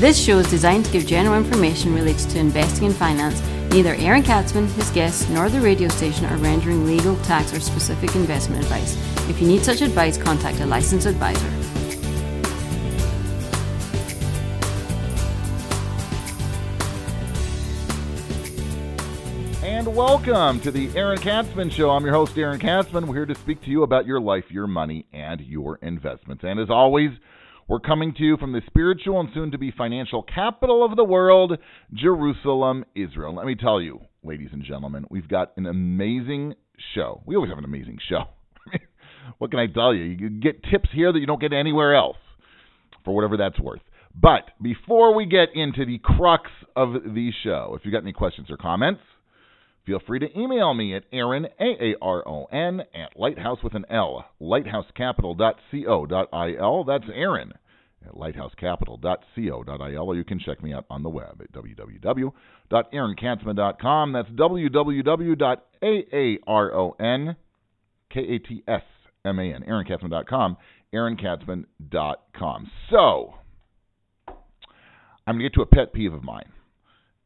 This show is designed to give general information related to investing and finance. Neither Aaron Katzman, his guests, nor the radio station are rendering legal, tax, or specific investment advice. If you need such advice, contact a licensed advisor. And welcome to the Aaron Katzman Show. I'm your host, Aaron Katzman. We're here to speak to you about your life, your money, and your investments. And as always, we're coming to you from the spiritual and soon-to-be financial capital of the world, Jerusalem, Israel. Let me tell you, ladies and gentlemen, we've got an amazing show. We always have an amazing show. What can I tell you? You get tips here that you don't get anywhere else, for whatever that's worth. But before we get into the crux of the show, if you got any questions or comments, feel free to email me at Aaron, A-A-R-O-N, at Lighthouse with an L, lighthousecapital.co.il. That's Aaron at lighthousecapital.co.il, or you can check me out on the web at www.aaronkatzman.com. That's www.aaronkatzman, aaronkatzman.com, aaronkatzman.com. So, I'm going to get to a pet peeve of mine.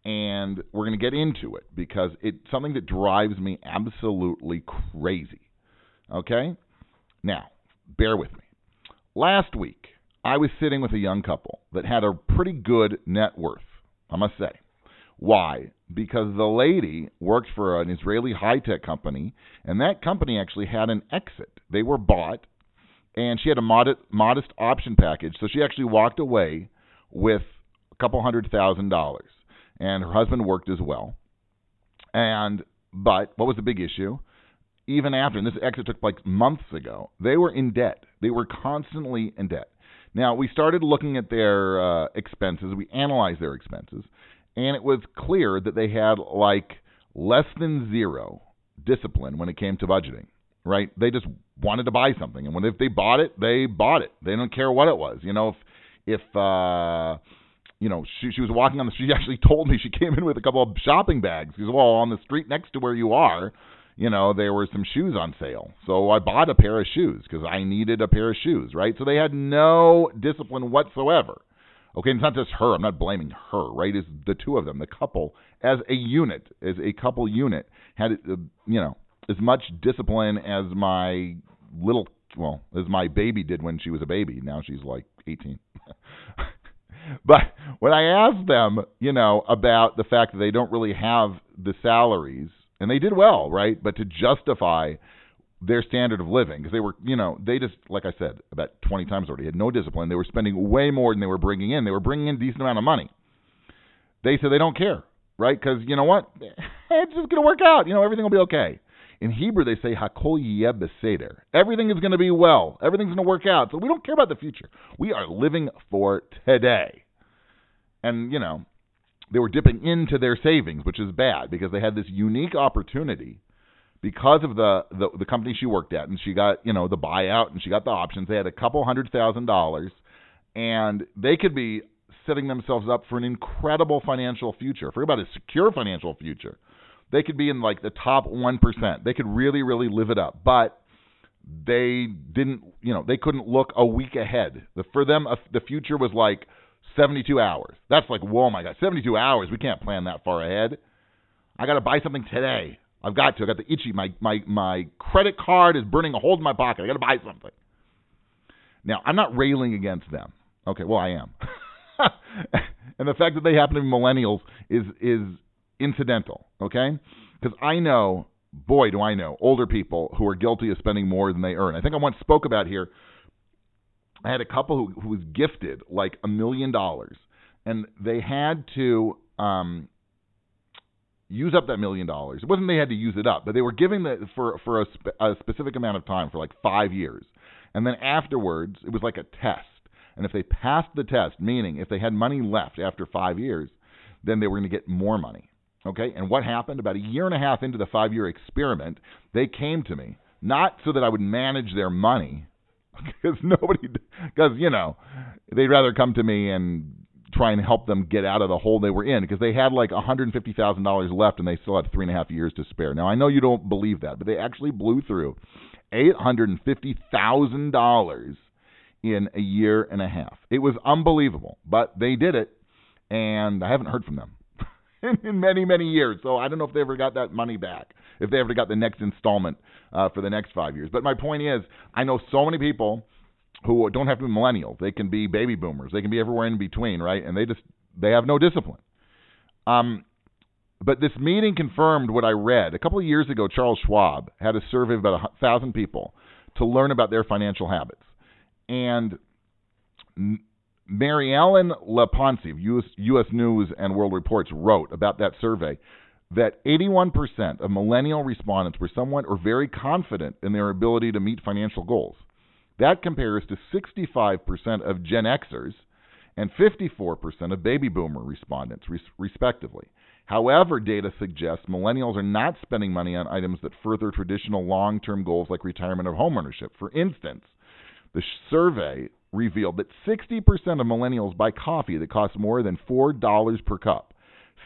And we're going to get into it because it's something that drives me absolutely crazy. Okay? Now, bear with me. Last week, I was sitting with a young couple that had a pretty good net worth, I must say. Why? Because the lady worked for an Israeli high-tech company, and that company actually had an exit. They were bought, and she had a modest option package, so she actually walked away with a couple $100,000. And her husband worked as well. But what was the big issue? Even after, and this exit took like months ago, they were in debt. They were constantly in debt. Now, we started looking at their expenses. We analyzed their expenses. And it was clear that they had like less than zero discipline when it came to budgeting, right? They just wanted to buy something. And if they bought it, they bought it. They don't care what it was. You know, she was walking on the street. She actually told me she came in with a couple of shopping bags. She said, well, on the street next to where you are, you know, there were some shoes on sale. So I bought a pair of shoes because I needed a pair of shoes, right? So they had no discipline whatsoever. Okay, and it's not just her. I'm not blaming her, right? It's the two of them, the couple, as a couple unit, had, as much discipline as my baby did when she was a baby. Now she's like 18. But when I asked them, about the fact that they don't really have the salaries, and they did well, right? But to justify their standard of living, because they were, they just, like I said, about 20 times already had no discipline. They were spending way more than they were bringing in. They were bringing in a decent amount of money. They said they don't care, right? Because you know what? It's just going to work out. Everything will be okay. In Hebrew, they say, Hakol yihiyeh beseder. Everything is going to be well. Everything's going to work out. So we don't care about the future. We are living for today. And, they were dipping into their savings, which is bad because they had this unique opportunity because of the company she worked at. And she got, the buyout and she got the options. They had a couple $100,000 and they could be setting themselves up for an incredible financial future. Forget about a secure financial future. They could be in like the top 1%. They could really, really live it up. But they didn't, they couldn't look a week ahead. For them, the future was like 72 hours. That's like, whoa, my God, 72 hours. We can't plan that far ahead. I got to buy something today. I got the itchy. My credit card is burning a hole in my pocket. I got to buy something. Now, I'm not railing against them. Okay, well, I am. And the fact that they happen to be millennials is incidental, okay? Because I know, boy, do I know, older people who are guilty of spending more than they earn. I think I once spoke about here, I had a couple who was gifted like $1 million, and they had to use up that $1 million. It wasn't they had to use it up, but they were giving that for a specific amount of time for like 5 years. And then afterwards, it was like a test. And if they passed the test, meaning if they had money left after 5 years, then they were going to get more money. Okay, and what happened? About a year and a half into the 5-year experiment, they came to me, not so that I would manage their money, because they'd rather come to me and try and help them get out of the hole they were in, because they had like $150,000 left and they still had 3.5 years to spare. Now, I know you don't believe that, but they actually blew through $850,000 in a year and a half. It was unbelievable, but they did it. and I haven't heard from them in many, many years. So I don't know if they ever got that money back, if they ever got the next installment for the next 5 years. But my point is, I know so many people who don't have to be millennials. They can be baby boomers. They can be everywhere in between, right? And they have no discipline. But this meeting confirmed what I read. A couple of years ago, Charles Schwab had a survey of about 1,000 people to learn about their financial habits. And Mary Ellen LaPonsi of US News and World Reports wrote about that survey that 81% of millennial respondents were somewhat or very confident in their ability to meet financial goals. That compares to 65% of Gen Xers and 54% of baby boomer respondents, respectively. However, data suggests millennials are not spending money on items that further traditional long-term goals like retirement or homeownership. For instance, the survey revealed that 60% of millennials buy coffee that costs more than $4 per cup,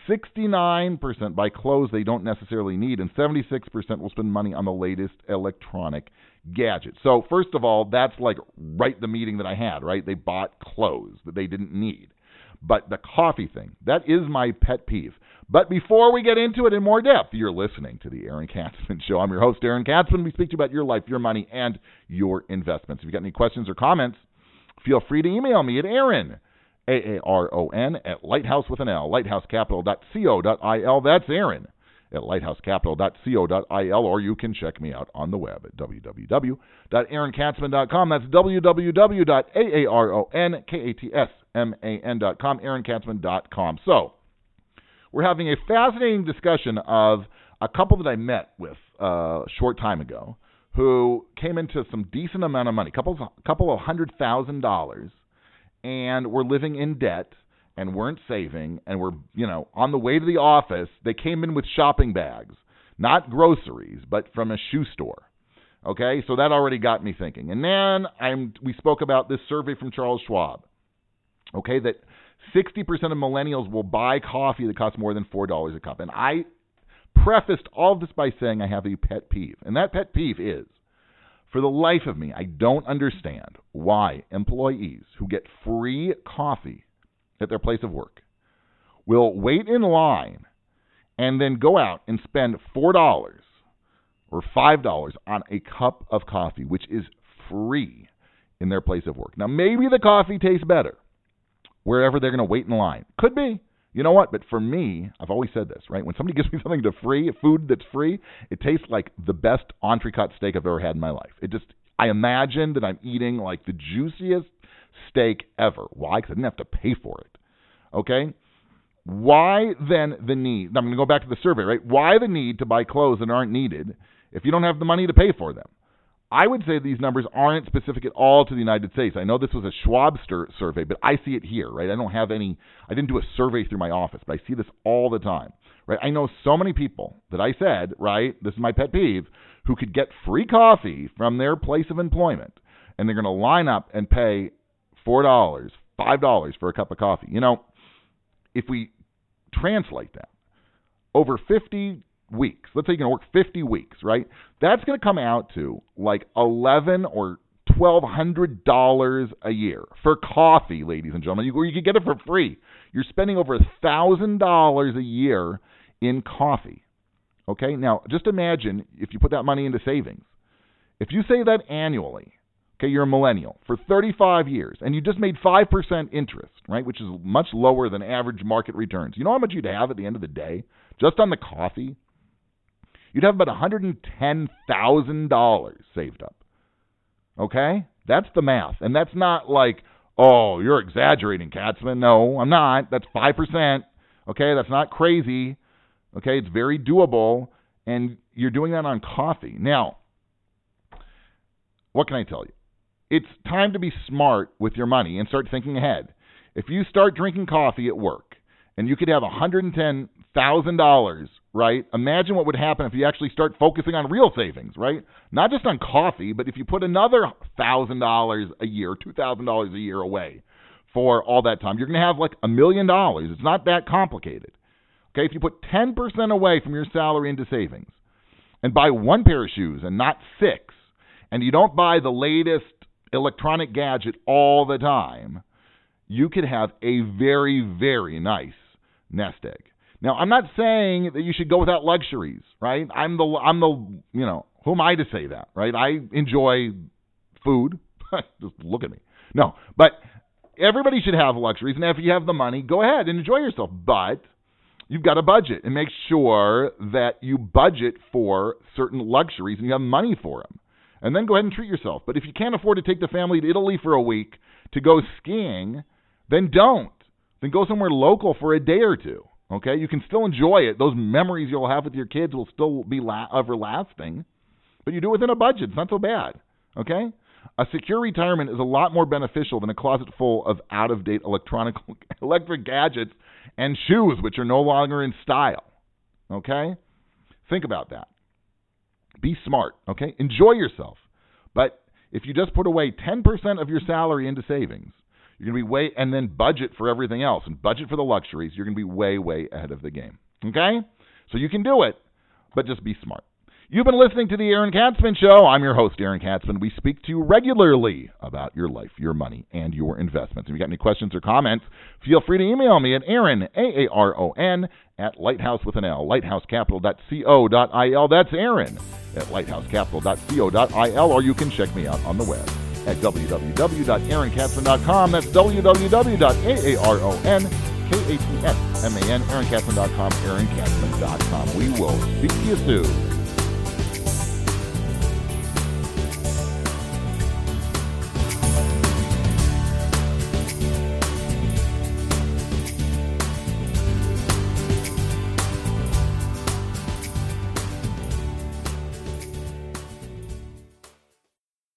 69% buy clothes they don't necessarily need, and 76% will spend money on the latest electronic gadget. So first of all, that's like right the meeting that I had, right? They bought clothes that they didn't need. But the coffee thing, that is my pet peeve. But before we get into it in more depth, you're listening to the Aaron Katzman Show. I'm your host, Aaron Katzman. We speak to you about your life, your money, and your investments. If you've got any questions or comments, feel free to email me at Aaron, A-A-R-O-N, at Lighthouse with an L, lighthousecapital.co.il. That's Aaron at lighthousecapital.co.il, or you can check me out on the web at www.aaronkatzman.com. That's www.aaronkatzman.com, aaronkatzman.com. So we're having a fascinating discussion of a couple that I met with a short time ago who came into some decent amount of money, a couple of $100,000, and were living in debt and weren't saving and were, on the way to the office. They came in with shopping bags, not groceries, but from a shoe store. Okay, so that already got me thinking. And then we spoke about this survey from Charles Schwab, okay, that 60% of millennials will buy coffee that costs more than $4 a cup. And I prefaced all of this by saying I have a pet peeve. And that pet peeve is, for the life of me, I don't understand why employees who get free coffee at their place of work will wait in line and then go out and spend $4 or $5 on a cup of coffee, which is free in their place of work. Now, maybe the coffee tastes better wherever they're going to wait in line. Could be. You know what? But for me, I've always said this, right? When somebody gives me something food that's free, it tastes like the best entrecôte steak I've ever had in my life. I imagine that I'm eating like the juiciest steak ever. Why? Because I didn't have to pay for it. Okay? Why then the need? I'm going to go back to the survey, right? Why the need to buy clothes that aren't needed if you don't have the money to pay for them? I would say these numbers aren't specific at all to the United States. I know this was a Schwabster survey, but I see it here, right? I didn't do a survey through my office, but I see this all the time, right? I know so many people that I said, right, this is my pet peeve, who could get free coffee from their place of employment, and they're going to line up and pay $4, $5 for a cup of coffee. If we translate that, over 50 weeks, let's say you're going to work 50 weeks, right? That's going to come out to like $1,100 or $1,200 a year for coffee, ladies and gentlemen. You can get it for free. You're spending over $1,000 a year in coffee, okay? Now, just imagine if you put that money into savings. If you save that annually, okay, you're a millennial, for 35 years, and you just made 5% interest, right, which is much lower than average market returns. You know how much you'd have at the end of the day just on the coffee? You'd have about $110,000 saved up, okay? That's the math, and that's not like, oh, you're exaggerating, Katzman. No, I'm not. That's 5%, okay? That's not crazy, okay? It's very doable, and you're doing that on coffee. Now, what can I tell you? It's time to be smart with your money and start thinking ahead. If you start drinking coffee at work and you could have $110,000, right? Imagine what would happen if you actually start focusing on real savings, right? Not just on coffee, but if you put another $1,000 a year, $2,000 a year away for all that time, you're going to have like $1 million. It's not that complicated. Okay, if you put 10% away from your salary into savings and buy one pair of shoes and not six, and you don't buy the latest electronic gadget all the time, you could have a very, very nice nest egg. Now, I'm not saying that you should go without luxuries, right? You know, who am I to say that, right? I enjoy food. Just look at me. No, but everybody should have luxuries, and if you have the money, go ahead and enjoy yourself. But you've got a budget, and make sure that you budget for certain luxuries and you have money for them. And then go ahead and treat yourself. But if you can't afford to take the family to Italy for a week to go skiing, then don't. Then go somewhere local for a day or two. Okay, you can still enjoy it. Those memories you'll have with your kids will still be everlasting, but you do it within a budget. It's not so bad, okay? A secure retirement is a lot more beneficial than a closet full of out-of-date electric gadgets and shoes, which are no longer in style, okay? Think about that. Be smart, okay? Enjoy yourself, but if you just put away 10% of your salary into savings, you're going to be and then budget for everything else and budget for the luxuries. You're going to be way, way ahead of the game. Okay? So you can do it, but just be smart. You've been listening to The Aaron Katzman Show. I'm your host, Aaron Katzman. We speak to you regularly about your life, your money, and your investments. If you've got any questions or comments, feel free to email me at Aaron, AARON, at Lighthouse with an L, lighthousecapital.co.il. That's Aaron at lighthousecapital.co.il, or you can check me out on the web at www.aaronkatzman.com. That's www.aaronkatzman.com, aaronkatzman.com. We will speak to you soon.